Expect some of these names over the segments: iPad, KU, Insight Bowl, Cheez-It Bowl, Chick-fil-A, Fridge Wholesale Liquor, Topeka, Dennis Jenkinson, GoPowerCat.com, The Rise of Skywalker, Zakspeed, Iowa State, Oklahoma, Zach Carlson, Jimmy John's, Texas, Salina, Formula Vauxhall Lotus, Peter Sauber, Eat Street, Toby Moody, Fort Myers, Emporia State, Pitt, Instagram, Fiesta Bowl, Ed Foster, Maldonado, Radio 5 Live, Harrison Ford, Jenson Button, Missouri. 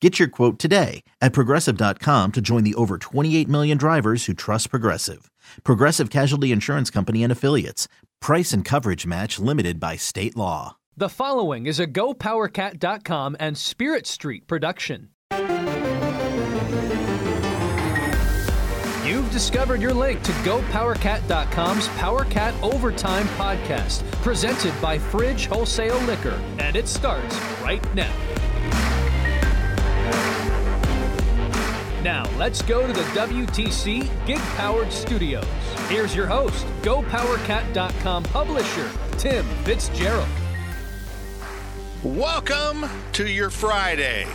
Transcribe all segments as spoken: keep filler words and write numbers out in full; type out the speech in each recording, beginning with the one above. Get your quote today at Progressive dot com to join the over twenty-eight million drivers who trust Progressive. Progressive Casualty Insurance Company and Affiliates. Price and coverage match limited by state law. The following is a Go Power Cat dot com and Spirit Street production. You've discovered your link to Go Power Cat dot com's PowerCat Overtime podcast, presented by Fridge Wholesale Liquor, and it starts right now. Now, let's go to the W T C gig-powered studios. Here's your host, Go Power Cat dot com publisher, Tim Fitzgerald. Welcome to your Friday.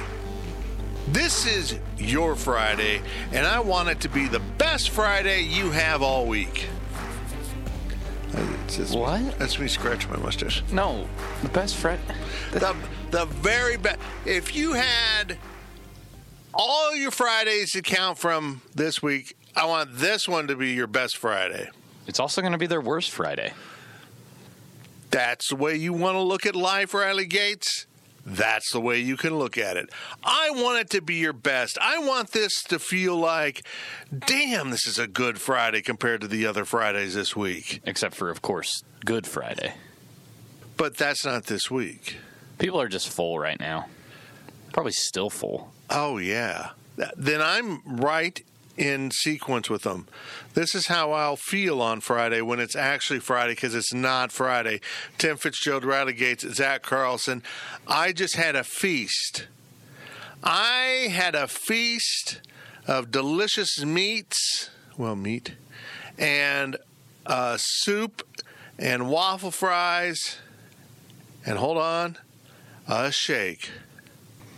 This is your Friday, and I want it to be the best Friday you have all week. It's, it's, what? That's me scratching my mustache. No, the best Friday. The, the very best. If you had all your Fridays to count from this week, I want this one to be your best Friday. It's also going to be their worst Friday. That's the way you want to look at life, Riley Gates. That's the way you can look at it. I want it to be your best. I want this to feel like, damn, this is a good Friday compared to the other Fridays this week. Except for, of course, Good Friday. But that's not this week. People are just full right now. Probably still full. Oh, yeah. Then I'm right in sequence with them. This is how I'll feel on Friday when it's actually Friday, because it's not Friday. Tim Fitzgerald, Riley Gates, Zach Carlson. I just had a feast. I had a feast of delicious meats. Well, meat. And uh, soup and waffle fries. And hold on, a shake.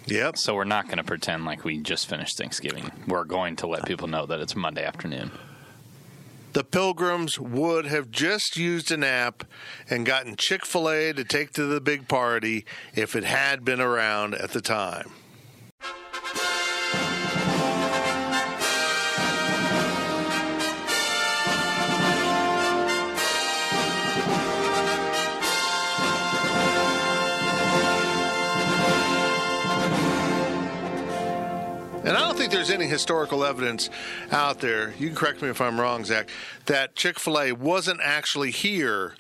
Yep. So we're not going to pretend like we just finished Thanksgiving. We're going to let people know that it's Monday afternoon. The Pilgrims would have just used an app and gotten Chick-fil-A to take to the big party if it had been around at the time. And I don't think there's any historical evidence out there, you can correct me if I'm wrong, Zach, that Chick-fil-A wasn't actually here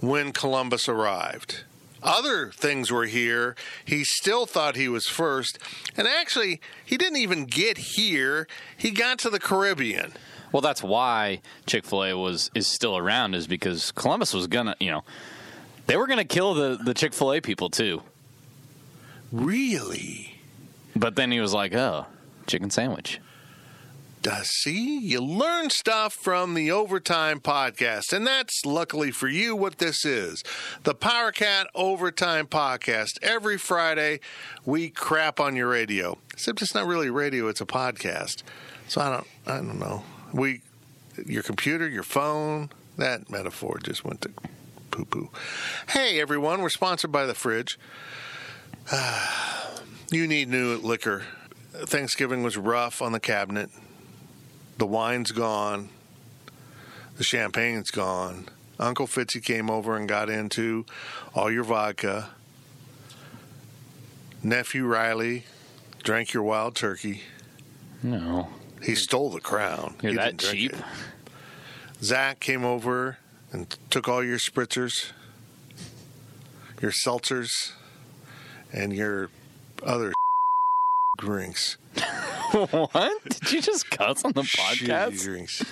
when Columbus arrived. Other things were here. He still thought he was first. And actually, he didn't even get here. He got to the Caribbean. Well, that's why Chick-fil-A was is still around, is because Columbus was going to, you know, they were going to kill the, the Chick-fil-A people, too. Really? But then he was like, oh, chicken sandwich. Uh, see, you learn stuff from the Overtime Podcast, and that's, luckily for you, what this is. The PowerCat Overtime Podcast. Every Friday, we crap on your radio. Except it's not really radio, it's a podcast. So I don't I don't know. We, your computer, your phone, that metaphor just went to poo-poo. Hey, everyone, we're sponsored by The Fridge. Ah. You need new liquor. Thanksgiving was rough on the cabinet. The wine's gone. The champagne's gone. Uncle Fitzy came over and got into all your vodka. Nephew Riley drank your wild turkey. No. He stole the crown. You're he that cheap. It. Zach came over and took all your spritzers, your seltzers, and your other drinks. What? Did you just cuss on the podcast? Shitty drinks.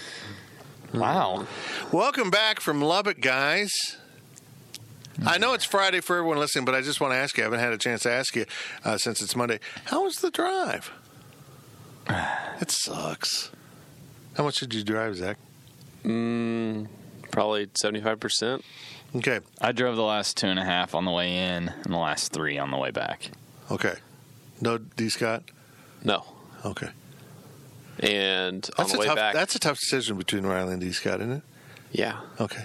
Wow. Welcome back from Lubbock, guys. I know it's Friday for everyone listening, but I just want to ask you. I haven't had a chance to ask you uh, since it's Monday. How was the drive? It sucks. How much did you drive, Zach? Mm, probably seventy-five percent. Okay. I drove the last two and a half on the way in and the last three on the way back. Okay. No D. Scott? No. Okay. And on that's the way tough, back. That's a tough decision between Riley and D. Scott, isn't it? Yeah. Okay.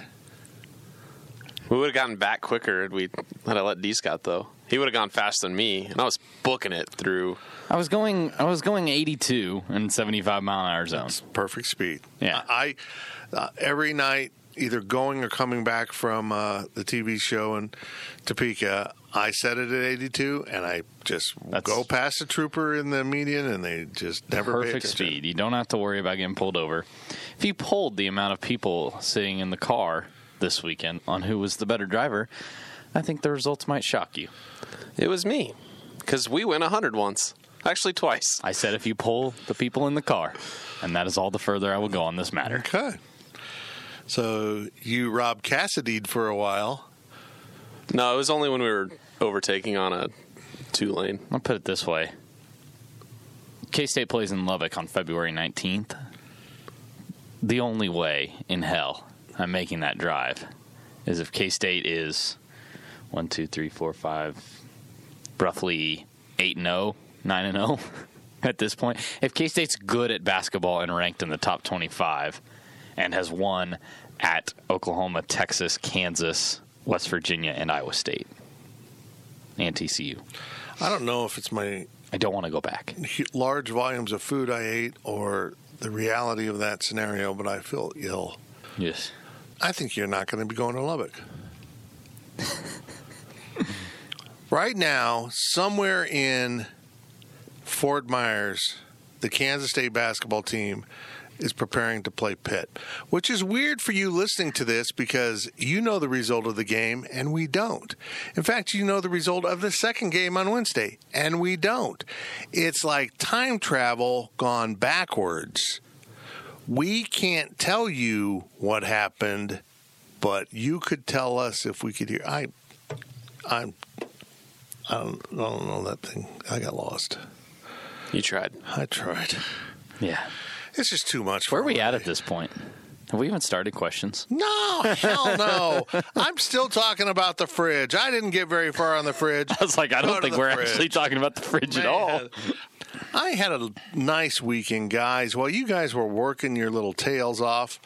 We would have gotten back quicker had we had I let D-Scott though. He would have gone faster than me, and I was booking it through. I was going, I was going eighty-two in seventy-five mile an hour zone. That's perfect speed. Yeah, I uh, every night, either going or coming back from uh, the T V show in Topeka, I set it at eighty-two, and I just That's go past the trooper in the median, and they just never pay attention. Perfect speed. You don't have to worry about getting pulled over. If you polled the amount of people sitting in the car this weekend on who was the better driver, I think the results might shock you. It was me, because we went one hundred once. Actually, twice. I said if you poll the people in the car, and that is all the further I will go on this matter. Okay. So you robbed Cassidy'd for a while. No, it was only when we were overtaking on a two-lane. I'll put it this way. K-State plays in Lubbock on February nineteenth. The only way in hell I'm making that drive is if K-State is one, two, three, four, five, roughly eight and oh, nine and oh at this point. If K-State's good at basketball and ranked in the top twenty-five and has won at Oklahoma, Texas, Kansas, West Virginia, and Iowa State, and T C U. I don't know if it's my... I don't want to go back. Large volumes of food I ate or the reality of that scenario, but I feel ill. Yes. I think you're not going to be going to Lubbock. Right now, somewhere in Fort Myers, the Kansas State basketball team is preparing to play Pitt, which is weird for you listening to this because you know the result of the game, and we don't. In fact, you know the result of the second game on Wednesday, and we don't. It's like time travel gone backwards. We can't tell you what happened, but you could tell us if we could hear. I, I, I don't, I don't know that thing. I got lost. You tried. I tried. Yeah. It's just too much. Where are we at at this point? Have we even started questions? No, hell no. I'm still talking about the fridge. I didn't get very far on the fridge. I was like, I don't think we're actually talking about the fridge at all. I had a nice weekend, guys. While you guys were working your little tails off,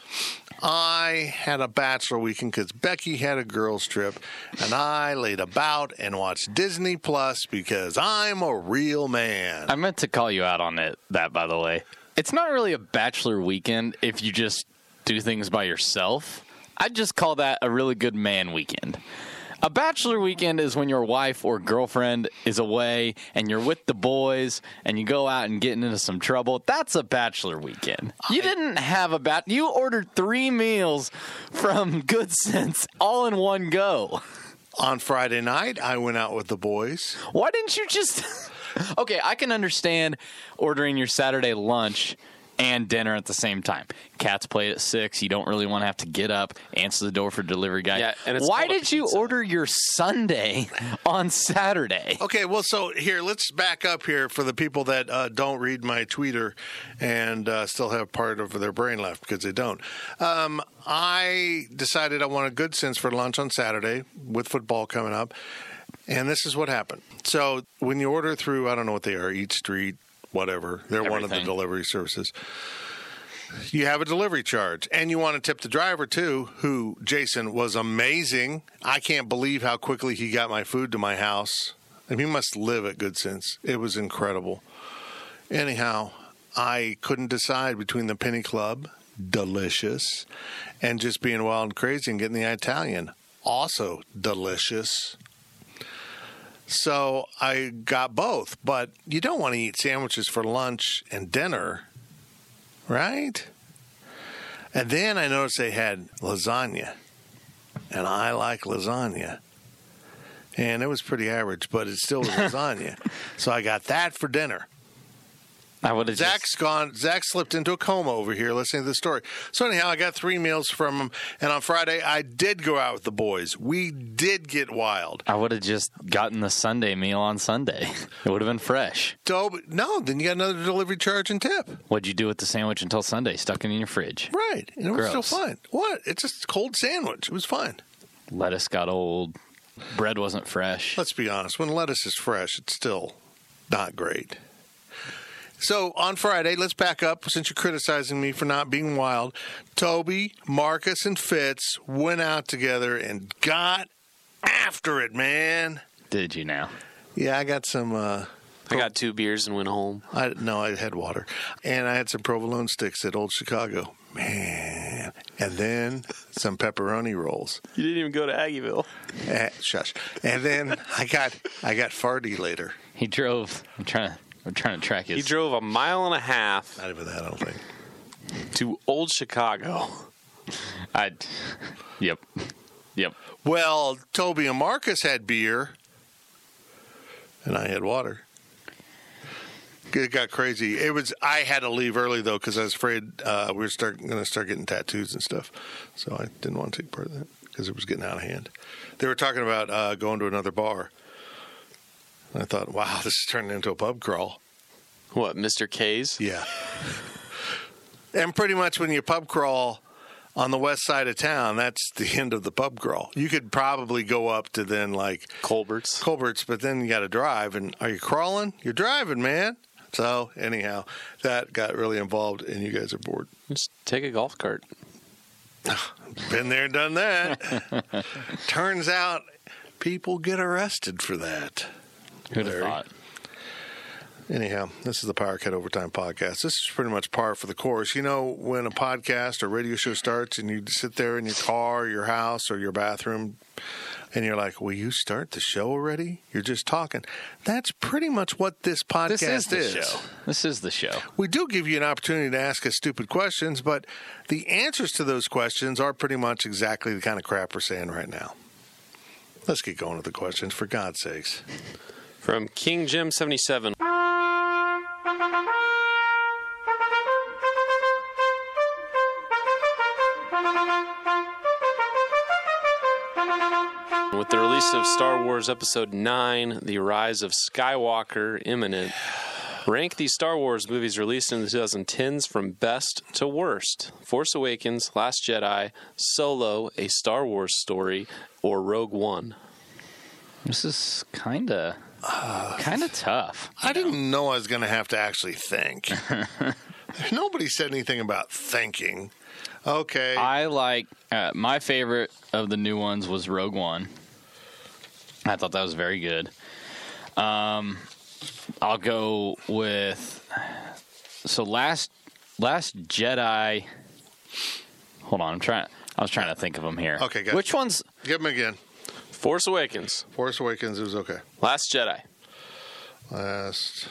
I had a bachelor weekend because Becky had a girls trip, and I laid about and watched Disney Plus because I'm a real man. I meant to call you out on it, that, by the way. It's not really a bachelor weekend if you just do things by yourself. I'd just call that a really good man weekend. A bachelor weekend is when your wife or girlfriend is away and you're with the boys and you go out and get into some trouble. That's a bachelor weekend. You didn't have a bat. You ordered three meals from Good Sense all in one go. On Friday night, I went out with the boys. Why didn't you just... Okay, I can understand ordering your Saturday lunch and dinner at the same time. Cats played at six. You don't really want to have to get up, answer the door for delivery guy. Yeah, and it's Why did you order your Sunday on Saturday? Okay, well, so here, let's back up here for the people that uh, don't read my Twitter and uh, still have part of their brain left because they don't. Um, I decided I wanted Good Sense for lunch on Saturday with football coming up. And this is what happened. So when you order through, I don't know what they are, Eat Street, whatever. They're Everything. One of the delivery services. You have a delivery charge. And you want to tip the driver, too, who, Jason, was amazing. I can't believe how quickly he got my food to my house. I mean, he must live at Good Sense. It was incredible. Anyhow, I couldn't decide between the Penny Club, delicious, and just being wild and crazy and getting the Italian, also delicious. So I got both, but you don't want to eat sandwiches for lunch and dinner, right? And then I noticed they had lasagna, and I like lasagna. And it was pretty average, but it still was lasagna. So I got that for dinner. I would have Zach's just... gone. Zach slipped into a coma over here listening to the story. So anyhow, I got three meals from him, and on Friday I did go out with the boys. We did get wild. I would have just gotten the Sunday meal on Sunday. It would have been fresh. So, no, then you got another delivery charge and tip. What'd you do with the sandwich until Sunday? Stuck it in your fridge. Right, and it Gross. Was still fine. What? It's just a cold sandwich. It was fine. Lettuce got old. Bread wasn't fresh. Let's be honest. When lettuce is fresh, it's still not great. So on Friday, let's back up since you're criticizing me for not being wild. Toby, Marcus, and Fitz went out together and got after it, man. Did you now? Yeah, I got some. Uh, I got two beers and went home. I, no, I had water. And I had some provolone sticks at Old Chicago. Man. And then some pepperoni rolls. You didn't even go to Aggieville. Uh, shush. And then I got I got farty later. He drove. I'm trying, I'm trying to track his. He drove a mile and a half. Not even that, I don't think. To Old Chicago. I. Yep. Yep. Well, Toby and Marcus had beer. And I had water. It got crazy. It was. I had to leave early, though, because I was afraid uh, we were start, going to start getting tattoos and stuff. So I didn't want to take part of that because it was getting out of hand. They were talking about uh, going to another bar. And I thought, wow, this is turning into a pub crawl. What, Mister K's? Yeah. And pretty much when you pub crawl on the west side of town, that's the end of the pub crawl. You could probably go up to then, like, Colbert's. Colbert's, but then you got to drive. And are you crawling? You're driving, man. So, anyhow, that got really involved, and you guys are bored. Just take a golf cart. Been there, done that. Turns out people get arrested for that. Who'd have thought? Anyhow, this is the Power Cut Overtime Podcast. This is pretty much par for the course. You know, when a podcast or radio show starts and you sit there in your car, your house, or your bathroom, and you're like, will you start the show already? You're just talking. That's pretty much what this podcast this is. The is. Show. This is the show. We do give you an opportunity to ask us stupid questions, but the answers to those questions are pretty much exactly the kind of crap we're saying right now. Let's get going with the questions, for God's sakes. From King Jim seventy-seven. With the release of Star Wars Episode nine, The Rise of Skywalker imminent, rank these Star Wars movies released in the twenty tens from best to worst. Force Awakens, Last Jedi, Solo, A Star Wars Story, or Rogue One. This is kind of uh, kind of tough. I know? Didn't know I was going to have to actually think. Nobody said anything about thinking. Okay. I like, uh, my favorite of the new ones was Rogue One. I thought that was very good. Um, I'll go with so last Last Jedi. Hold on, I'm trying. I was trying to think of them here. Okay, got which you. Ones? Give them again. Force Awakens. Force Awakens. It was okay. Last Jedi. Last.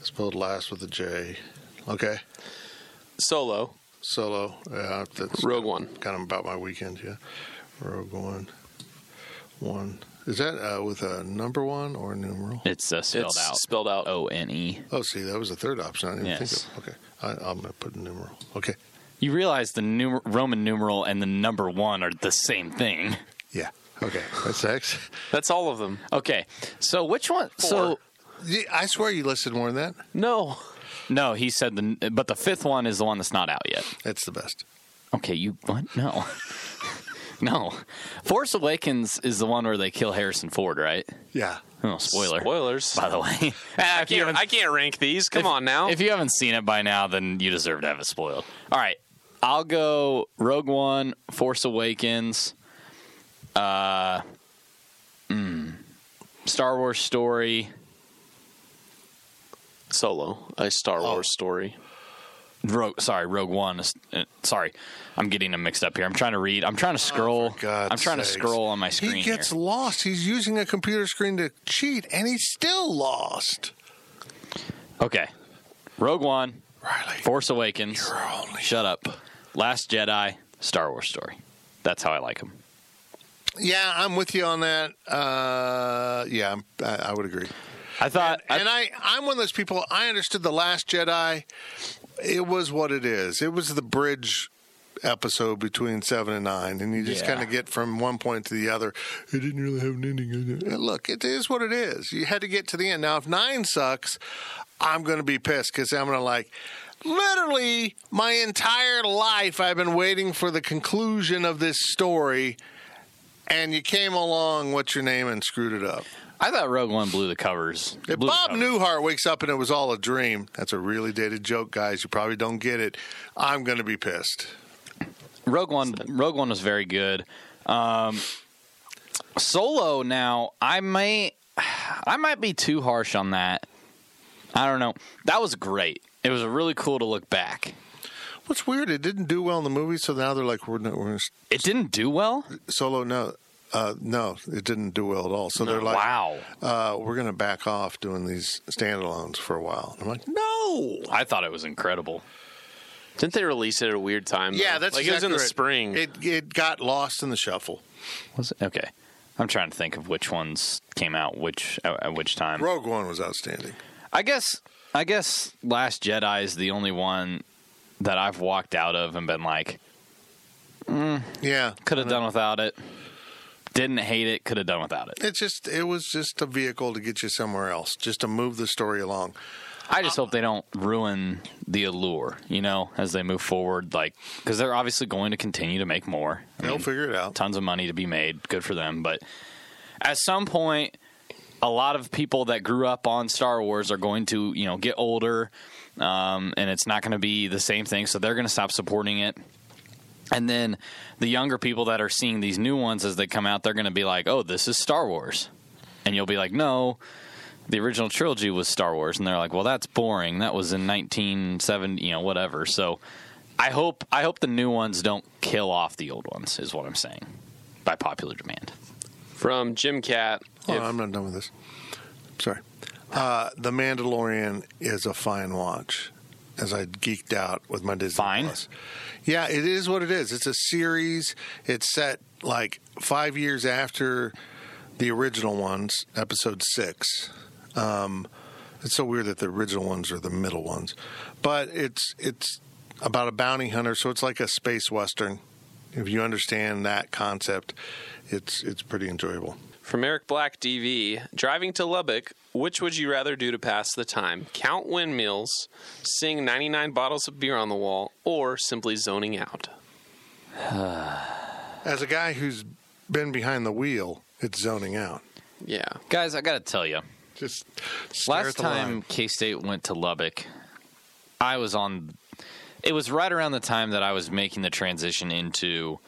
I spelled last with a J. Okay. Solo. Solo. Yeah, that's Rogue One. Kind of about my weekend. Yeah. Rogue One. One. Is that uh, with a number one or a numeral? It's uh, spelled it's out. Spelled out O N E. Oh, see, that was the third option. I didn't yes. think of. Okay, I, I'm gonna put a numeral. Okay. You realize the numer- Roman numeral and the number one are the same thing. Yeah. Okay. That's X. That's all of them. Okay. So which one? Four. So I swear you listed more than that. No. No, he said the. But the fifth one is the one that's not out yet. It's the best. Okay. You what? No. No. Force Awakens is the one where they kill Harrison Ford, right? Yeah. Oh, spoiler. Spoilers. By the way. I, can't, I can't rank these. Come if, on now. If you haven't seen it by now, then you deserve to have it spoiled. All right. I'll go Rogue One, Force Awakens, uh, mm, Star Wars Story. Solo, a Star oh. Wars Story. Rogue, sorry, Rogue One. Uh, sorry, I'm getting them mixed up here. I'm trying to read. I'm trying to scroll. Oh, I'm trying sakes. to scroll on my screen. He gets here. lost. He's using a computer screen to cheat, and he's still lost. Okay. Rogue One. Riley. Force Awakens. You're only... Shut up. Last Jedi. Star Wars Story. That's how I like them. Yeah, I'm with you on that. Uh, yeah, I, I would agree. I thought, and, and I, I'm one of those people. I understood the Last Jedi. It was what it is. It was the bridge episode between seven and nine, and you just yeah. kind of get from one point to the other. It didn't really have an ending. Look, it is what it is. You had to get to the end. Now, if nine sucks, I'm going to be pissed because I'm going to like. Literally, my entire life, I've been waiting for the conclusion of this story, and you came along. What's your name? And screwed it up. I thought Rogue One blew the covers. Blew if Bob covers. Newhart wakes up and it was all a dream, that's a really dated joke, guys. You probably don't get it. I'm going to be pissed. Rogue One, Rogue One was very good. Um, Solo now, I may, I might be too harsh on that. I don't know. That was great. It was really cool to look back. What's weird, it didn't do well in the movie, so now they're like, we're not. We're st- it didn't do well? Solo, no. Uh, no, it didn't do well at all. So no, they're like, wow. Uh, we're going to back off doing these standalones for a while. I'm like, no. I thought it was incredible. Didn't they release it at a weird time? Yeah, though? that's like exactly it was in the right. spring. It it got lost in the shuffle. Was it? Okay. I'm trying to think of which ones came out which at, at which time. Rogue One was outstanding. I guess I guess Last Jedi is the only one that I've walked out of and been like, mm, yeah, could have done without it. Didn't hate it, could have done without it. It's just it was just a vehicle to get you somewhere else, just to move the story along. I just uh, hope they don't ruin the allure, you know, as they move forward, like because they're obviously going to continue to make more. I they'll mean, figure it out. Tons of money to be made, good for them. But at some point, a lot of people that grew up on Star Wars are going to, you know, get older, um, and it's not going to be the same thing. So they're going to stop supporting it. And then the younger people that are seeing these new ones as they come out, they're going to be like, oh, this is Star Wars. And you'll be like, no, the original trilogy was Star Wars. And they're like, well, that's boring. That was in nineteen seventy, you know, whatever. So I hope I hope the new ones don't kill off the old ones is what I'm saying by popular demand. From Jim Cat. Oh, if- I'm not done with this. Sorry. Uh, The Mandalorian is a fine watch. As I geeked out with my Disney Fine. Plus. Yeah, it is what it is. It's a series. It's set like five years after the original ones, episode six. Um, it's so weird that the original ones are the middle ones. But it's it's about a bounty hunter, so it's like a space western. If you understand that concept, it's it's pretty enjoyable. From Eric Black D V, driving to Lubbock, which would you rather do to pass the time? Count windmills, sing ninety-nine bottles of beer on the wall, or simply zoning out? As a guy who's been behind the wheel, it's zoning out. Yeah. Guys, I got to tell you. Just last time K-State went to Lubbock, I was on – it was right around the time that I was making the transition into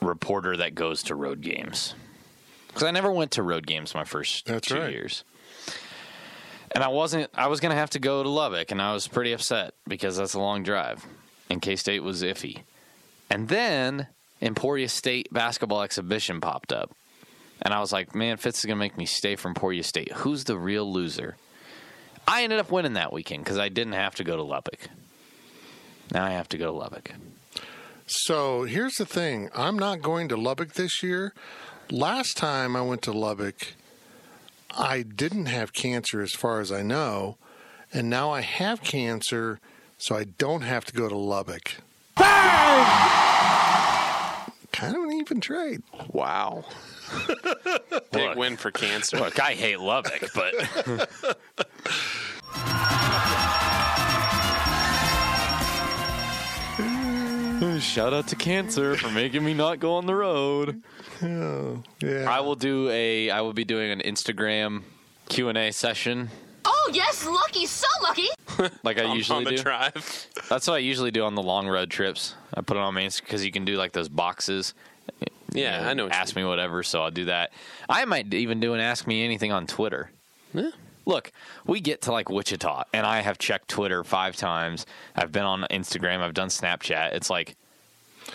reporter that goes to road games. Because I never went to road games my first That's two right. years. And I wasn't, I was going to have to go to Lubbock, and I was pretty upset because that's a long drive. And K-State was iffy. And then Emporia State basketball exhibition popped up. And I was like, man, Fitz is going to make me stay for Emporia State. Who's the real loser? I ended up winning that weekend because I didn't have to go to Lubbock. Now I have to go to Lubbock. So here's the thing. I'm not going to Lubbock this year. Last time I went to Lubbock, I didn't have cancer as far as I know, and now I have cancer, so I don't have to go to Lubbock. Bang! Kind of an even trade. Wow. Big Look, win for cancer. Look, I hate Lubbock, but... Shout out to cancer for making me not go on the road. Oh, yeah. I will do a. I will be doing an Instagram Q and A session. Oh yes, lucky, so lucky. Like I on, usually on the do. Drive. That's what I usually do on the long road trips. I put it on my Instagram because you can do like those boxes. Yeah, you know, I know. What ask you me mean. Whatever, so I'll do that. I might even do an Ask Me Anything on Twitter. Yeah. Look, we get to like Wichita, and I have checked Twitter five times. I've been on Instagram. I've done Snapchat. It's like.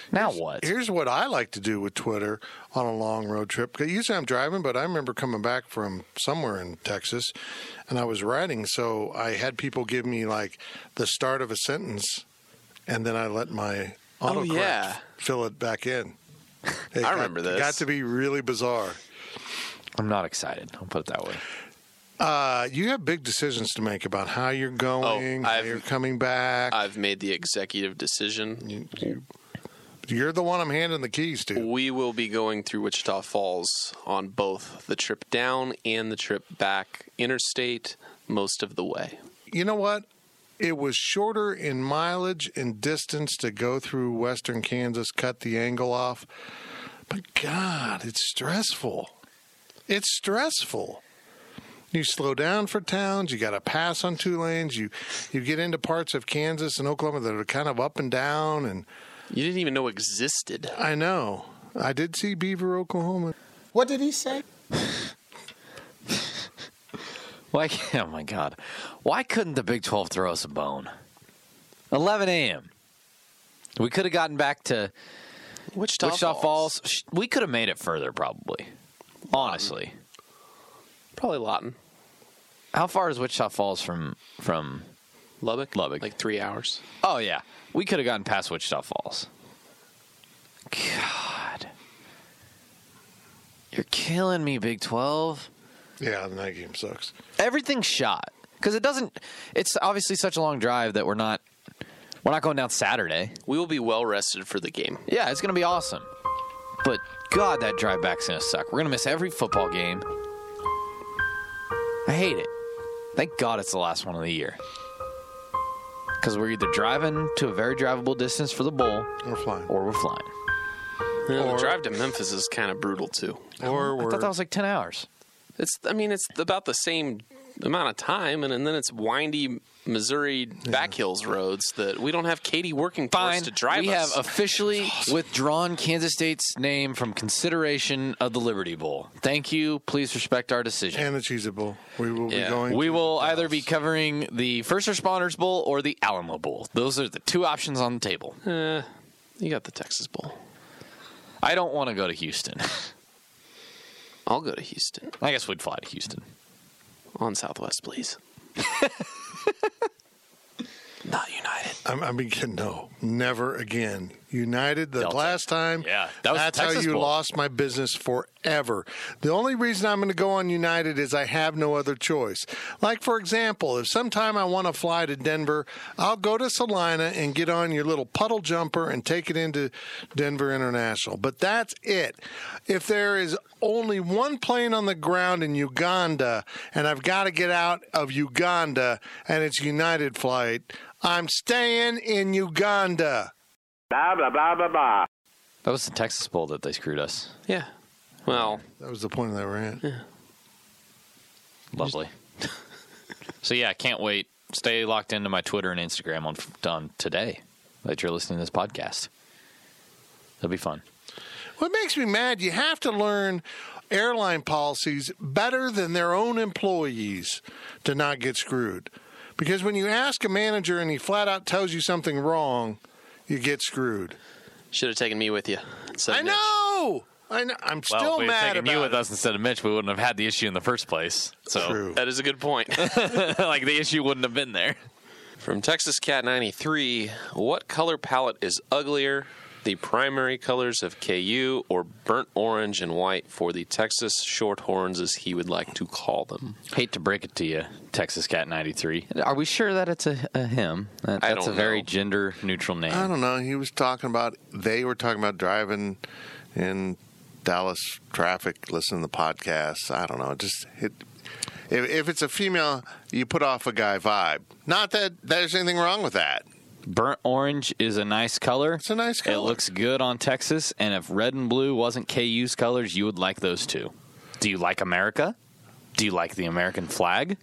Now here's, what? Here's what I like to do with Twitter on a long road trip. Usually I'm driving, but I remember coming back from somewhere in Texas, and I was writing, so I had people give me, like, the start of a sentence, and then I let my autocorrect oh, yeah. fill it back in. It I got, remember this. It got to be really bizarre. I'm not excited. I'll put it that way. Uh, you have big decisions to make about how you're going, oh, how I've, you're coming back. I've made the executive decision. You, you, You're the one I'm handing the keys to. We will be going through Wichita Falls on both the trip down and the trip back interstate most of the way. You know what? It was shorter in mileage and distance to go through western Kansas, cut the angle off. But, God, it's stressful. It's stressful. You slow down for towns. You got to pass on two lanes. You you get into parts of Kansas and Oklahoma that are kind of up and down. And you didn't even know existed. I know. I did see Beaver, Oklahoma. What did he say? Like, oh, my God. Why couldn't the Big twelve throw us a bone? eleven a.m. We could have gotten back to Wichita, Wichita Falls. Falls. We could have made it further, probably. Lawton. Honestly. Probably Lawton. How far is Wichita Falls from, from Lubbock? Lubbock. Like three hours. Oh, yeah. We could have gotten past Wichita Falls. God. You're killing me, Big twelve. Yeah, the night game sucks. Everything's shot. Because it doesn't – it's obviously such a long drive that we're not – we're not going down Saturday. We will be well-rested for the game. Yeah, it's going to be awesome. But, God, that drive back's going to suck. We're going to miss every football game. I hate it. Thank God it's the last one of the year. Because we're either driving to a very drivable distance for the bowl. Or flying. Or we're flying. You know, or, the drive to Memphis is kind of brutal, too. Or I, I thought that was like ten hours. It's, I mean, it's about the same amount of time, and, and then it's windy Missouri back hills roads that we don't have Katie working for us to drive we us. We have officially awesome. withdrawn Kansas State's name from consideration of the Liberty Bowl. Thank you. Please respect our decision. And the Cheez-It Bowl. We will yeah. be going. We will either be covering the First Responders Bowl or the Alamo Bowl. Those are the two options on the table. Uh, you got the Texas Bowl. I don't want to go to Houston. I'll go to Houston. I guess we'd fly to Houston. On Southwest, please. Not United. I'm, I mean, no, never again. United, the Delta. last time, yeah, that was that's how you Bowl. lost my business forever. The only reason I'm going to go on United is I have no other choice. Like, for example, if sometime I want to fly to Denver, I'll go to Salina and get on your little puddle jumper and take it into Denver International. But that's it. If there is only one plane on the ground in Uganda and I've got to get out of Uganda and it's United flight, I'm staying in Uganda. Blah, blah, blah, blah, blah. That was the Texas Bowl that they screwed us. Yeah. Well. That was the point of that rant. Yeah. Lovely. So, yeah, can't wait. Stay locked into my Twitter and Instagram on, on today that you're listening to this podcast. That'll be fun. What makes me mad, you have to learn airline policies better than their own employees to not get screwed. Because when you ask a manager and he flat out tells you something wrong, you get screwed. Should have taken me with you. I know. I know. I'm still well, if we mad taken about you with it. us instead of Mitch, we wouldn't have had the issue in the first place. So True. That is a good point. Like, the issue wouldn't have been there. From Texas Cat ninety-three, what color palette is uglier, the primary colors of K U or burnt orange and white for the Texas Shorthorns, as he would like to call them? Hate to break it to you, Texas Cat ninety-three. Are we sure that it's a, a him? That, that's a very know. gender-neutral name. I don't know. He was talking about, they were talking about driving in Dallas traffic, listening to the podcast. I don't know. Just hit. If, if it's a female, you put off a guy vibe. Not that there's anything wrong with that. Burnt orange is a nice color. It's a nice color. It looks good on Texas. And if red and blue wasn't K U's colors, you would like those two. Do you like America? Do you like the American flag?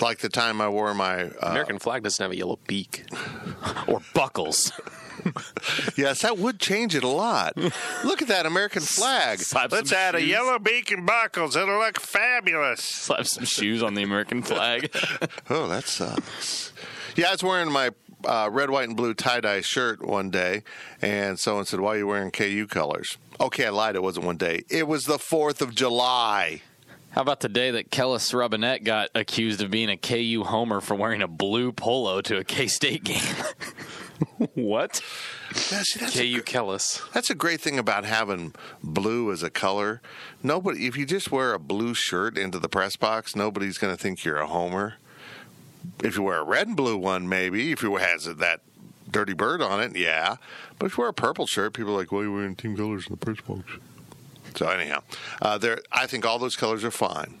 Like the time I wore my... Uh, American flag doesn't have a yellow beak. Or buckles. Yes, that would change it a lot. Look at that American flag. Slap Let's add shoes. a yellow beak and buckles. It'll look fabulous. Slap some shoes on the American flag. Oh, that sucks. Yeah, I was wearing my... Uh, red, white, and blue tie-dye shirt one day, and someone said, why are you wearing K U colors? Okay, I lied. It wasn't one day. It was the fourth of July. How about the day that Kellis Robinette got accused of being a K U homer for wearing a blue polo to a K-State game? What? Yeah, see, that's K U a, Kellis. That's a great thing about having blue as a color. Nobody, if you just wear a blue shirt into the press box, nobody's going to think you're a homer. If you wear a red and blue one, maybe. If it has that dirty bird on it, yeah. But if you wear a purple shirt, people are like, well, you're wearing team colors in the press box. So anyhow, uh, there. I think all those colors are fine.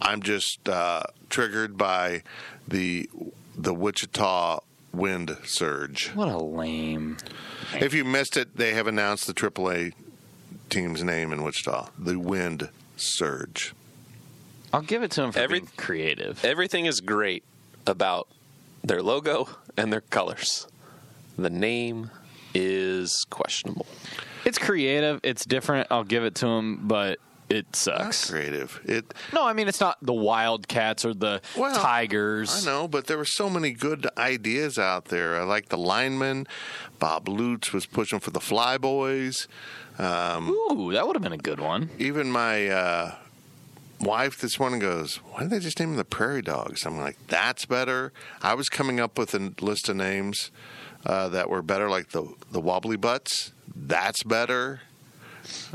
I'm just uh, triggered by the the Wichita Wind Surge. What a lame. If you missed it, they have announced the triple A team's name in Wichita, the Wind Surge. I'll give it to them for Every, being creative. Everything is great about their logo and their colors. The name is questionable. It's creative. It's different. I'll give it to them, but it sucks. Not creative. It. No, I mean, it's not the Wildcats or the well, Tigers. I know, but there were so many good ideas out there. I like the lineman. Bob Lutz was pushing for the Flyboys. Um, Ooh, that would have been a good one. Even my... Uh, wife this morning goes, why did they just name them the Prairie Dogs? I'm like, that's better. I was coming up with a list of names uh, that were better, like the the Wobbly Butts. That's better.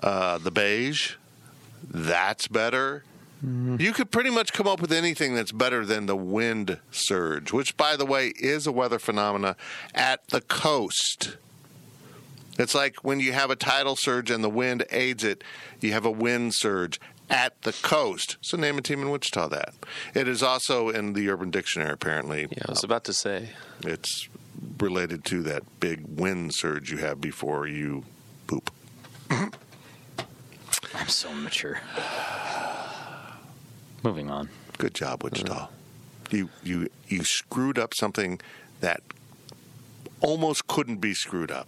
Uh, the Beige. That's better. Mm-hmm. You could pretty much come up with anything that's better than the Wind Surge, which, by the way, is a weather phenomena at the coast. It's like when you have a tidal surge and the wind aids it, you have a wind surge at the coast. So name a team in Wichita that. It is also in the Urban Dictionary, apparently. Yeah, I was about to say. It's related to that big wind surge you have before you poop. I'm so mature. Moving on. Good job, Wichita. Mm-hmm. You, you, you screwed up something that almost couldn't be screwed up.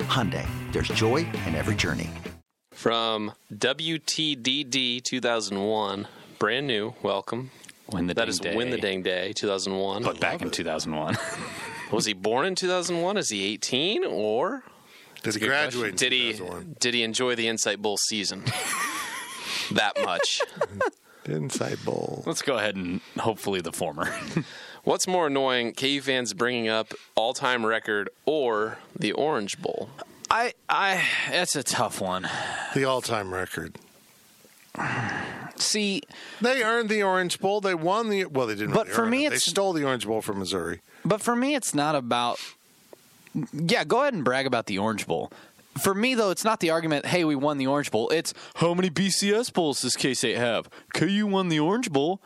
Hyundai, there's joy in every journey. From W T D D two thousand one, brand new, welcome. Win the that dang is day. Win the Dang Day two thousand one. Put back in it. two thousand one. Was he born in two thousand one? Is he eighteen or did he graduate? Did he did he enjoy the Insight Bowl season that much? Insight Bowl. Let's go ahead and hopefully the former. What's more annoying, K U fans bringing up all-time record or the Orange Bowl? I, I, that's a tough one. The all-time record. See, they earned the Orange Bowl. They won the. Well, they didn't. But really for me, it. It's, they stole the Orange Bowl from Missouri. But for me, it's not about. Yeah, go ahead and brag about the Orange Bowl. For me, though, it's not the argument. Hey, we won the Orange Bowl. It's how many B C S bowls does K-State have? K U won the Orange Bowl.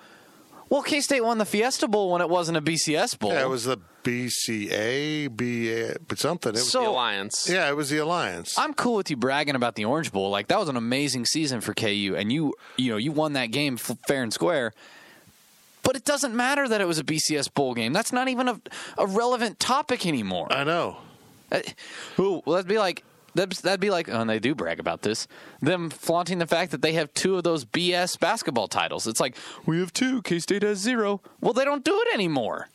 Well, K-State won the Fiesta Bowl when it wasn't a B C S bowl. Yeah, it was the B C A, B A, but something. It was so, the Alliance. Yeah, it was the Alliance. I'm cool with you bragging about the Orange Bowl. Like, that was an amazing season for K U, and you, you know, you won that game fair and square. But it doesn't matter that it was a B C S bowl game. That's not even a, a relevant topic anymore. I know. Uh, ooh, well, that'd be like. That'd, that'd be like, oh, and they do brag about this, them flaunting the fact that they have two of those B S basketball titles. It's like, we have two, K-State has zero. Well, they don't do it anymore.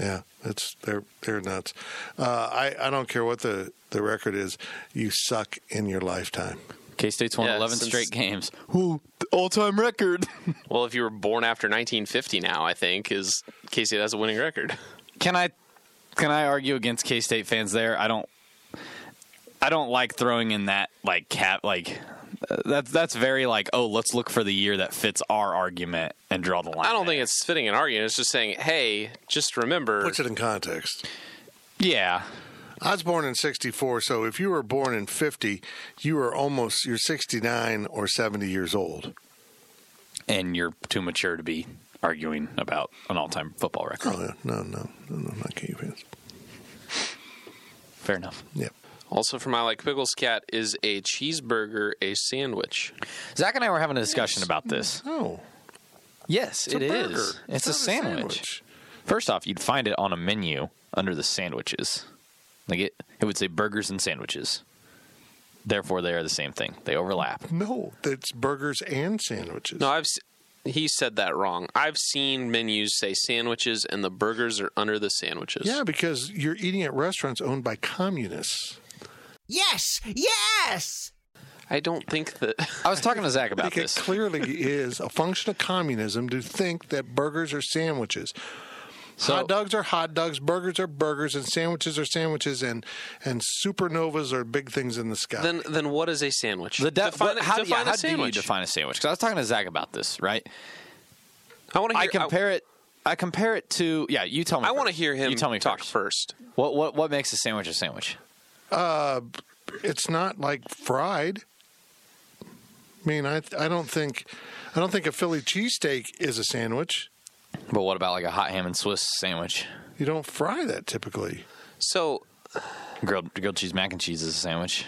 Yeah, that's they're they're nuts. Uh, I, I don't care what the, the record is. You suck in your lifetime. K-State's won yeah, eleven straight games. Ooh, all-time record. Well, if you were born after nineteen fifty now, I think, is K-State has a winning record. Can I, can I argue against K-State fans there? I don't. I don't like throwing in that like cap like uh, that's that's very like, oh, let's look for the year that fits our argument and draw the line. I don't there. think it's fitting an argument. It's just saying, hey, just remember. Puts it in context. Yeah. I was born in sixty-four, so if you were born in fifty, you are almost you're sixty-nine or seventy years old. And you're too mature to be arguing about an all-time football record. Oh, yeah. no, no, no, no, not K U fans. Fair enough. Yep. Also from I Like Pickles Cat is a cheeseburger, a sandwich. Zach and I were having a discussion yes. about this. Oh. Yes, it's it is. It's, it's a, sandwich. a sandwich. First off, you'd find it on a menu under the sandwiches. Like it, it would say burgers and sandwiches. Therefore, they are the same thing. They overlap. No, it's burgers and sandwiches. No, I've He said that wrong. I've seen menus say sandwiches, and the burgers are under the sandwiches. Yeah, because you're eating at restaurants owned by communists. Yes! Yes! I don't think that... I was talking to Zach about I think this. It clearly is a function of communism to think that burgers are sandwiches. So, hot dogs are hot dogs, burgers are burgers, and sandwiches are sandwiches, and, and supernovas are big things in the sky. Then then what is a sandwich? The def- define, what, how define yeah, a how sandwich. How do you define a sandwich? Because I was talking to Zach about this, right? I want to. I compare I, it. I compare it to. Yeah, you tell me. I want to hear him. You tell me talk first. first. What what what makes a sandwich a sandwich? Uh, it's not like fried. I mean, I I don't think I don't think a Philly cheesesteak is a sandwich. But what about like a hot ham and Swiss sandwich? You don't fry that typically. So, grilled grilled cheese mac and cheese is a sandwich.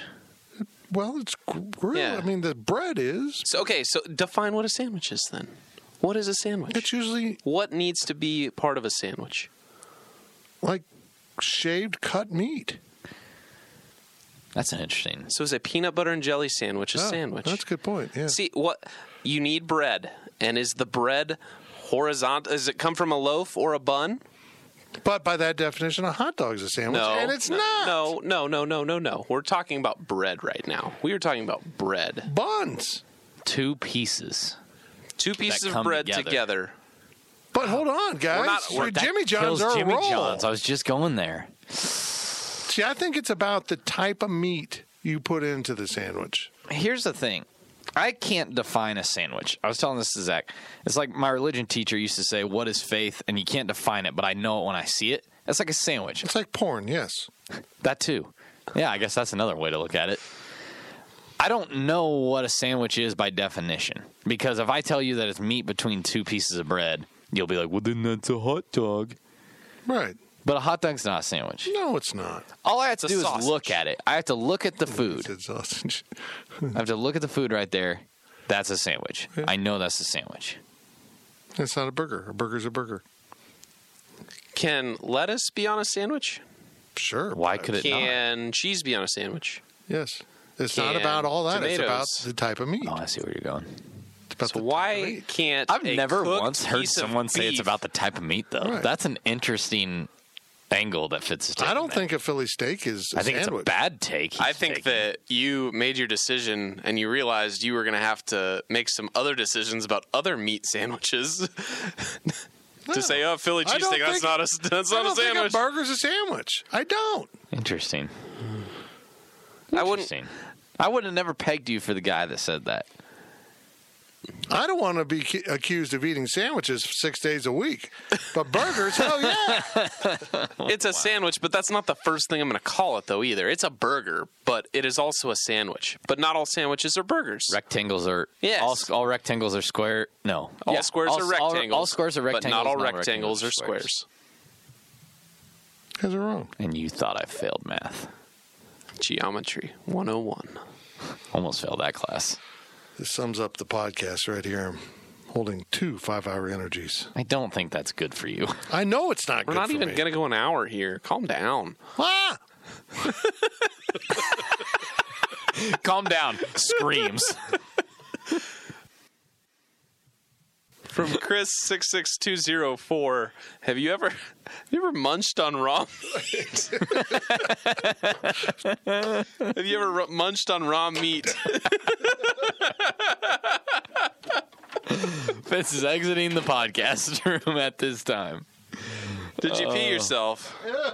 Well, it's grilled. Yeah. I mean, the bread is. So, okay, so define what a sandwich is then. What is a sandwich? It's usually what needs to be part of a sandwich. Like shaved cut meat. That's an interesting. So is a peanut butter and jelly sandwich a oh, sandwich? That's a good point. Yeah. See, what you need bread, and is the bread horizontal? Does it come from a loaf or a bun? But by that definition, a hot dog is a sandwich, no, and it's no, not. No, no, no, no, no, no. We're talking about bread right now. We were talking about bread. Buns. Two pieces. Two pieces of bread together. together. But hold on, guys. We're not, we're, Jimmy John's are Jimmy a roll. John's. I was just going there. See, I think it's about the type of meat you put into the sandwich. Here's the thing. I can't define a sandwich. I was telling this to Zach. It's like my religion teacher used to say, what is faith? And you can't define it, but I know it when I see it. It's like a sandwich. It's like porn, yes. That too. Yeah, I guess that's another way to look at it. I don't know what a sandwich is by definition, because if I tell you that it's meat between two pieces of bread, you'll be like, well, then that's a hot dog. Right. But a hot dog's not a sandwich. No, it's not. All I have to do is look at it. I have to look at the food. It's a sausage. I have to look at the food right there. That's a sandwich. Yeah. I know that's a sandwich. It's not a burger. A burger's a burger. Can lettuce be on a sandwich? Sure. Why could it not? Can cheese be on a sandwich? Yes. It's not about all that. Tomatoes. It's about the type of meat. Oh, I see where you're going. So why can't I've never once heard someone say it's about the type of meat, though. Right. That's an interesting angle that fits the. I don't think a Philly steak is a sandwich. I think it's a bad take. I think that you made your decision and you realized you were going to have to make some other decisions about other meat sandwiches. To say, oh, Philly cheesesteak, that's not a, that's not a sandwich. I don't think a burger's a sandwich. I don't. Interesting. I wouldn't. I would have never pegged you for the guy that said that. I don't want to be cu- accused of eating sandwiches six days a week, but burgers, hell yeah! It's a wow. sandwich, but that's not the first thing I'm going to call it, though. Either it's a burger, but it is also a sandwich. But not all sandwiches are burgers. Rectangles are yes. All, all rectangles are square. No, all yeah. squares all, are rectangles. All, all squares are rectangles. But not all not rectangles, rectangles are squares. Because are wrong. And you thought I failed math. Geometry one oh one. Almost failed that class. This sums up the podcast right here. I'm holding two five-hour energies. I don't think that's good for you. I know it's not We're good not for me. We're not even going to go an hour here. Calm down. Ah! Calm down. Screams. From Chris six six two zero four. Have you ever, have you ever munched on raw meat? Have you ever munched on raw meat? Fitz is exiting the podcast room at this time. Did you pee yourself? Yeah.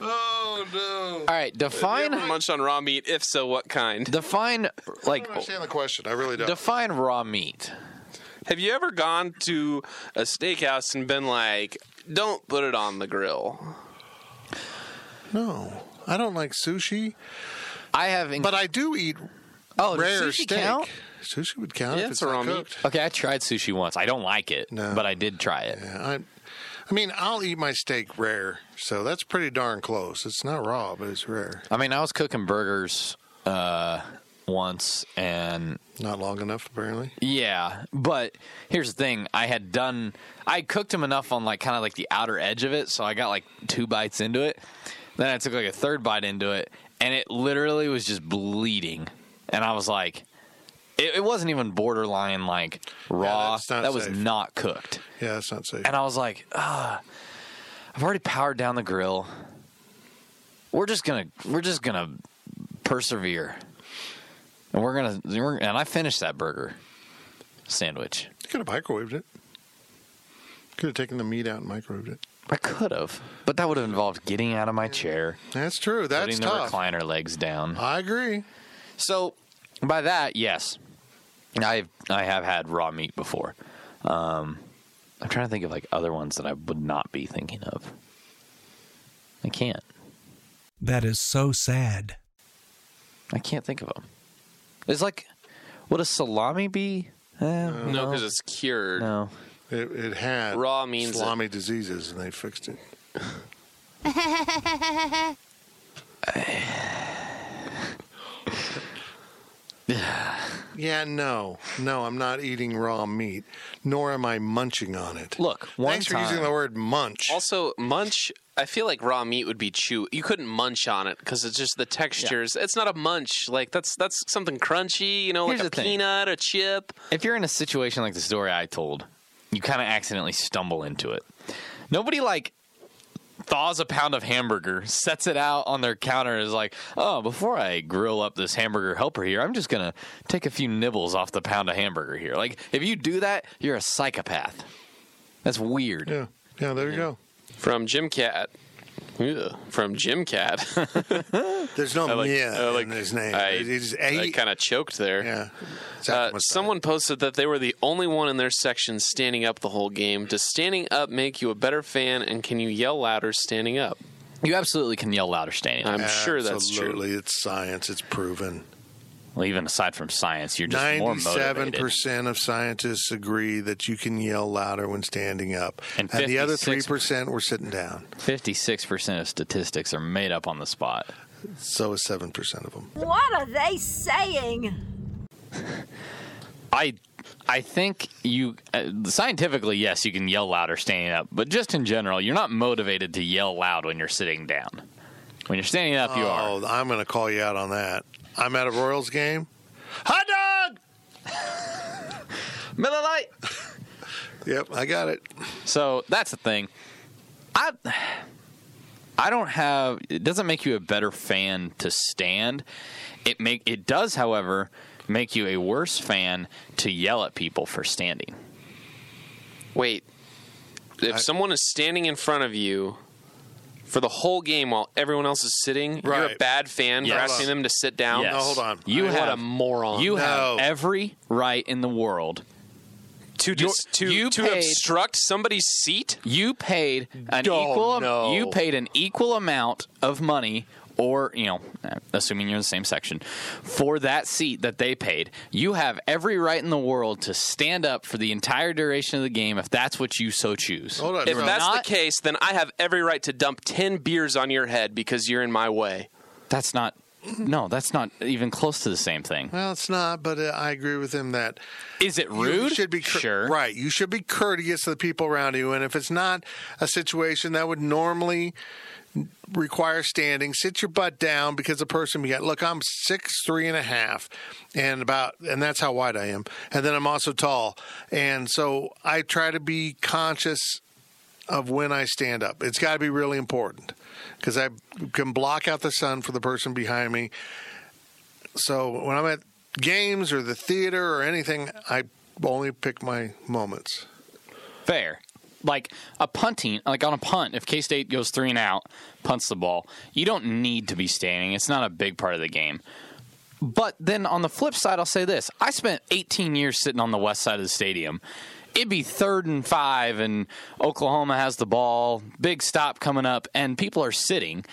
Oh, no. All right, define... Have you ever munched on raw meat? If so, what kind? Define, like... I don't understand the question. I really don't. Define raw meat. Have you ever gone to a steakhouse and been like, don't put it on the grill? No. I don't like sushi. I have... Inc- but I do eat oh, rare sushi steak. Count? Sushi would count yeah, if it's, it's not cooked. Meat. Okay, I tried sushi once. I don't like it, no. but I did try it. Yeah, I, I mean, I'll eat my steak rare, so that's pretty darn close. It's not raw, but it's rare. I mean, I was cooking burgers... Uh, once and not long enough apparently. Yeah, but here's the thing, I had done I cooked them enough on like kind of like the outer edge of it, so I got like two bites into it, then I took like a third bite into it, and it literally was just bleeding, and I was like, It, it wasn't even borderline, like, raw. Yeah, that was not cooked. Yeah, that's not safe. And I was like, ah, I've already powered down the grill. We're just gonna, we're just gonna persevere, and we're gonna, we're, and I finished that burger sandwich. You could have microwaved it. Could have taken the meat out and microwaved it. I could have, but that would have involved getting out of my chair. That's true. That's putting tough. Putting the recliner legs down. I agree. So, by that, yes, I I have had raw meat before. Um, I'm trying to think of like other ones that I would not be thinking of. I can't. That is so sad. I can't think of them. It's like, would a salami be? Eh, no, because no, it's cured. No. It, it had raw means salami it. diseases, and they fixed it. Yeah, no. No, I'm not eating raw meat, nor am I munching on it. Look, one Thanks time. for using the word munch. Also, munch, I feel like raw meat would be chew. You couldn't munch on it because it's just the textures. Yeah. It's not a munch. Like, that's that's something crunchy, you know, Here's like a peanut, thing. a chip. If you're in a situation like the story I told, you kind of accidentally stumble into it. Nobody, like, thaws a pound of hamburger, sets it out on their counter, and is like, oh, before I grill up this hamburger helper here, I'm just going to take a few nibbles off the pound of hamburger here. Like, if you do that, you're a psychopath. That's weird. Yeah, yeah, there you yeah. go. From Jim Cat. Ugh. From Jim Cat. There's no like, yeah like, in his name. I, I, I kind of choked there. Yeah. Exactly. Uh, someone posted that they were the only one in their section standing up the whole game. Does standing up make you a better fan, and can you yell louder standing up? You absolutely can yell louder standing up. I'm absolutely. sure that's true. Absolutely. It's science. It's proven. Well, even aside from science, you're just more motivated. ninety-seven percent of scientists agree that you can yell louder when standing up. And, and the other three percent were sitting down. fifty-six percent of statistics are made up on the spot. So is seven percent of them. What are they saying? I I think you, uh, scientifically, yes, you can yell louder standing up. But just in general, you're not motivated to yell loud when you're sitting down. When you're standing up, oh, you are. Oh, I'm going to call you out on that. I'm at a Royals game. Hot dog! Miller Lite! Yep, I got it. So, that's the thing. I I don't have... It doesn't make you a better fan to stand. It make it does, however, make you a worse fan to yell at people for standing. Wait. If I, someone is standing in front of you... for the whole game while everyone else is sitting, right. You're a bad fan yes. for asking them to sit down. Yes. No, hold on. You I have a moron. You no. have every right in the world to dis- to, you to paid, obstruct somebody's seat. You paid an oh, equal. No. You paid an equal amount of money, or you know, assuming you're in the same section, for that seat that they paid. You have every right in the world to stand up for the entire duration of the game if that's what you so choose. Hold on, if bro. that's not, the case, then I have every right to dump ten beers on your head because you're in my way. That's not, no, that's not even close to the same thing. Well, it's not, but uh, I agree with him that. Is it rude? You should be cur- sure. Right. You should be courteous to the people around you, and if it's not a situation that would normally require standing, sit your butt down because the person you got. Look, I'm six three and a half, and about, and that's how wide I am, and then I'm also tall, and so I try to be conscious of when I stand up. It's got to be really important because I can block out the sun for the person behind me. So when I'm at games or the theater or anything, I only pick my moments. Fair. Like a punting, like on a punt, if K-State goes three and out, punts the ball, you don't need to be standing. It's not a big part of the game. But then on the flip side, I'll say this. I spent eighteen years sitting on the west side of the stadium. It'd be third and five, and Oklahoma has the ball, big stop coming up, and people are sitting.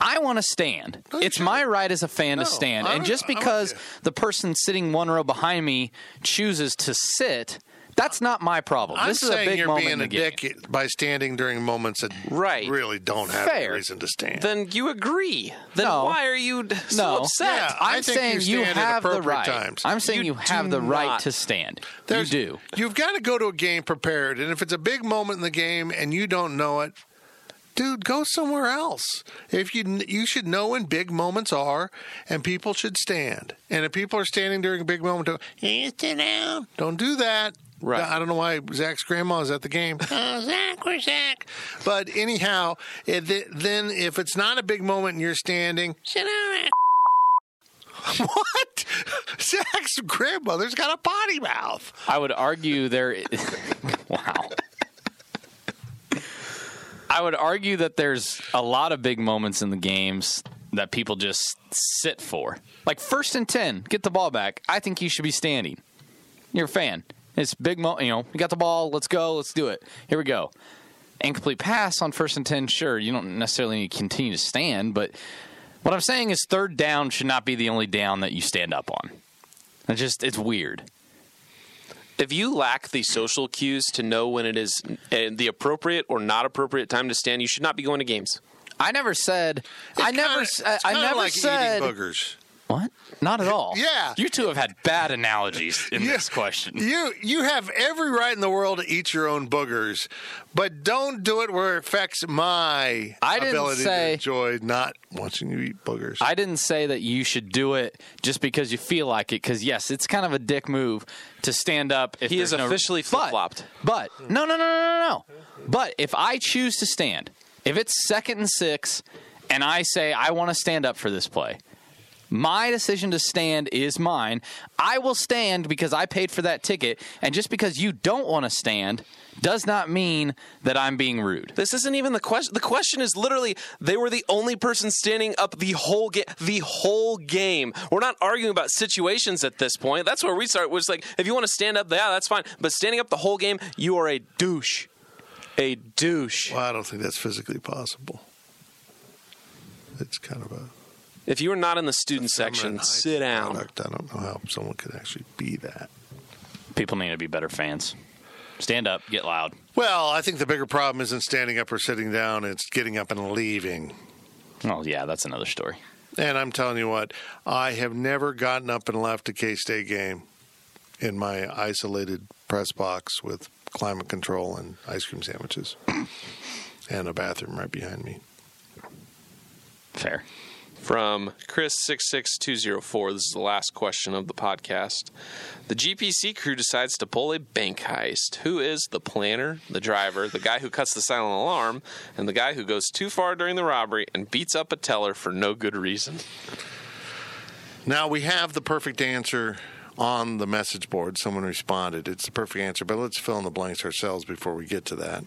I want to stand. Don't it's you? my right as a fan no, to stand. And just because the person sitting one row behind me chooses to sit, that's not my problem. I'm this is a big you're moment being a dick by standing during moments that right. really don't have Fair. a reason to stand. Then you agree. Then no. why are you no. so upset? Yeah, I'm I saying you, you have the right. Times. I'm saying you, you have the right not. to stand. There's, you do. You've got to go to a game prepared, and if it's a big moment in the game and you don't know it, dude, go somewhere else. If you you should know when big moments are, and people should stand. And if people are standing during a big moment, don't, hey, sit down. Don't do that. Right. I don't know why Zach's grandma is at the game. Oh, Zach, where's Zach? But anyhow, it, then if it's not a big moment and you're standing, sit down. What? Zach's grandmother's got a potty mouth. I would argue there is, wow. I would argue that there's a lot of big moments in the games that people just sit for. Like first and ten, get the ball back. I think you should be standing. You're a fan. It's big moment, you know, you got the ball, let's go, let's do it. Here we go. Incomplete pass on first and ten, sure, you don't necessarily need to continue to stand, but what I'm saying is third down should not be the only down that you stand up on. It's just, it's weird. If you lack the social cues to know when it is the appropriate or not appropriate time to stand, you should not be going to games. I never said, it's I never, kinda, I, I never like said, eating boogers. What? Not at all. Yeah. You two have had bad analogies in you, this question. You you have every right in the world to eat your own boogers, but don't do it where it affects my I didn't ability say, to enjoy not watching you eat boogers. I didn't say that you should do it just because you feel like it, because, yes, it's kind of a dick move to stand up. If he is no, officially flip-flopped. But, but, no, no, no, no, no. But if I choose to stand, if it's second and six, and I say I want to stand up for this play, my decision to stand is mine. I will stand because I paid for that ticket, and just because you don't want to stand does not mean that I'm being rude. This isn't even the question. The question is literally they were the only person standing up the whole game. The whole game. We're not arguing about situations at this point. That's where we start. Was like, if you want to stand up, yeah, that's fine. But standing up the whole game, you are a douche. A douche. Well, I don't think that's physically possible. It's kind of a... If you were not in the student section, sit down. Product, I don't know how someone could actually be that. People need to be better fans. Stand up, get loud. Well, I think the bigger problem isn't standing up or sitting down. It's getting up and leaving. Oh, yeah, that's another story. And I'm telling you what, I have never gotten up and left a K-State game in my isolated press box with climate control and ice cream sandwiches and a bathroom right behind me. Fair. From Chris six six two zero four, this is the last question of the podcast. The G P C crew decides to pull a bank heist. Who is the planner, the driver, the guy who cuts the silent alarm, and the guy who goes too far during the robbery and beats up a teller for no good reason? Now, we have the perfect answer on the message board. Someone responded. It's the perfect answer, but let's fill in the blanks ourselves before we get to that.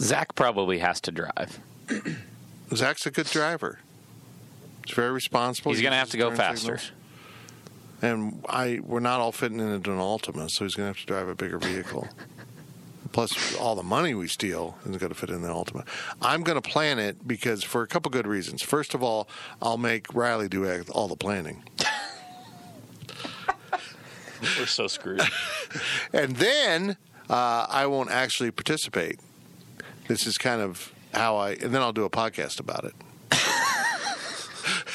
Zach probably has to drive. Zach's a good driver. He's very responsible. He's going to have to go faster. Signals. And I we're not all fitting into an Altima, so he's going to have to drive a bigger vehicle. Plus, all the money we steal isn't going to fit in the Altima. I'm going to plan it because for a couple good reasons. First of all, I'll make Riley do all the planning. We're so screwed. And then uh, I won't actually participate. This is kind of how I... And then I'll do a podcast about it.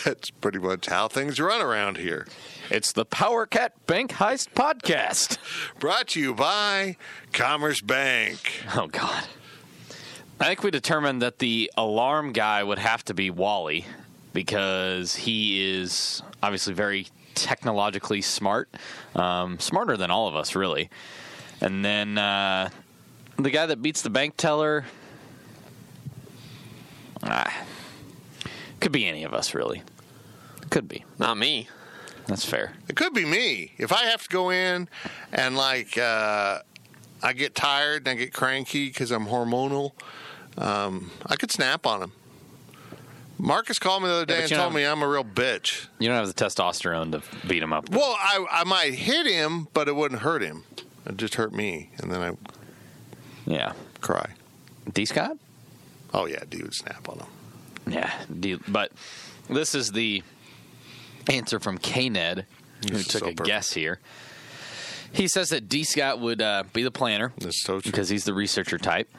That's pretty much how things run around here. It's the PowerCat Bank Heist Podcast. Brought to you by Commerce Bank. Oh, God. I think we determined that the alarm guy would have to be Wally because he is obviously very technologically smart. Um, smarter than all of us, really. And then uh, the guy that beats the bank teller... Ah. Could be any of us, really. It could be. Not me. That's fair. It could be me. If I have to go in and, like, uh, I get tired and I get cranky because I'm hormonal, um, I could snap on him. Marcus called me the other day yeah, and told me I'm a real bitch. You don't have the testosterone to beat him up. Though. Well, I, I might hit him, but it wouldn't hurt him. It just hurt me, and then I yeah cry. D-Scott? Oh, yeah, D would snap on him. Yeah, but this is the answer from K-Ned, who this took so a perfect. guess here. He says that D. Scott would uh, be the planner so because he's the researcher type.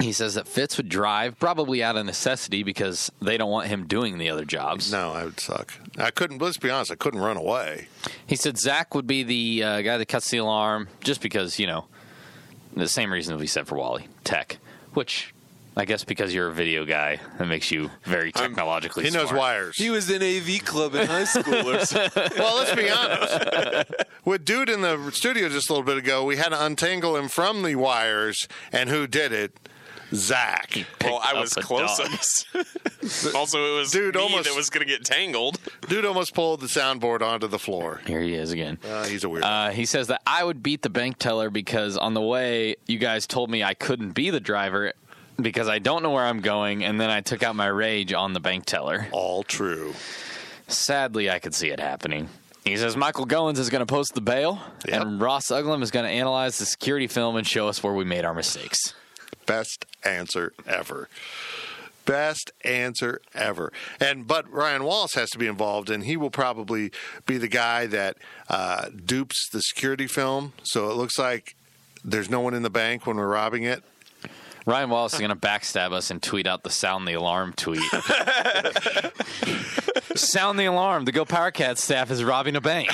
He says that Fitz would drive, probably out of necessity because they don't want him doing the other jobs. No, I would suck. I couldn't, let's be honest, I couldn't run away. He said Zach would be the uh, guy that cuts the alarm just because, you know, the same reason we said for Wally, tech, which... I guess because you're a video guy, that makes you very technologically um, he smart. He knows wires. He was in A V club in high school. Or something. Well, let's be honest. With dude in the studio just a little bit ago, we had to untangle him from the wires, and who did it? Zach. Well, I was closest. Also, it was dude me almost, that was going to get tangled. Dude almost pulled the soundboard onto the floor. Here he is again. Uh, he's a weirdo. Uh, he says that I would beat the bank teller because on the way, you guys told me I couldn't be the driver because I don't know where I'm going, and then I took out my rage on the bank teller. All true. Sadly, I could see it happening. He says Michael Goins is going to post the bail, yep. and Ross Uglum is going to analyze the security film and show us where we made our mistakes. Best answer ever. Best answer ever. And but Ryan Wallace has to be involved, and he will probably be the guy that uh, dupes the security film. So it looks like there's no one in the bank when we're robbing it. Ryan Wallace is going to backstab us and tweet out the sound the alarm tweet. Sound the alarm. The Go Power Cat staff is robbing a bank.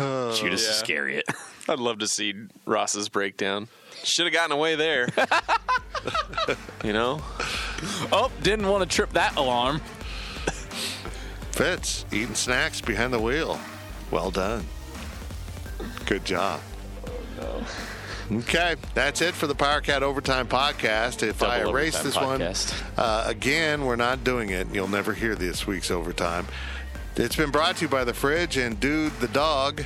Oh, Judas yeah. Iscariot. I'd love to see Ross's breakdown. Should have gotten away there. You know? Oh, didn't want to trip that alarm. Fitz, eating snacks behind the wheel. Well done. Good job. Oh, no. Okay, that's it for the PowerCat Overtime Podcast. If Double I erase this podcast. one, uh, again, we're not doing it. You'll never hear this week's overtime. It's been brought to you by The Fridge and Dude the Dog,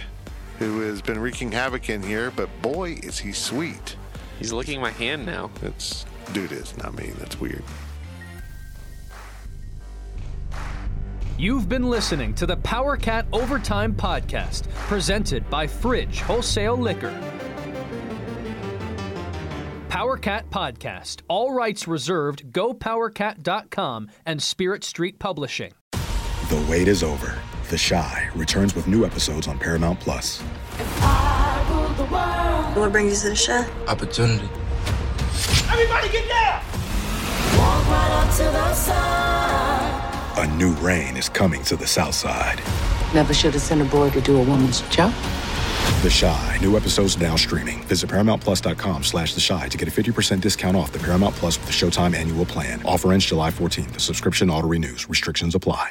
who has been wreaking havoc in here, but boy, is he sweet. He's licking my hand now. It's Dude is, not me. That's weird. You've been listening to the PowerCat Overtime Podcast, presented by Fridge Wholesale Liquor. PowerCat Podcast. All rights reserved. Go Power Cat dot com and Spirit Street Publishing. The wait is over. The Chi returns with new episodes on Paramount Plus. What brings you to the Chi? Opportunity. Everybody get down! Walk right up to the side. A new rain is coming to the South Side. Never should have sent a boy to do a woman's job. The Chi. New episodes now streaming. Visit Paramount Plus dot com slash The Chi to get a fifty percent discount off the Paramount Plus with the Showtime annual plan. Offer ends July fourteenth. The subscription auto renews. Restrictions apply.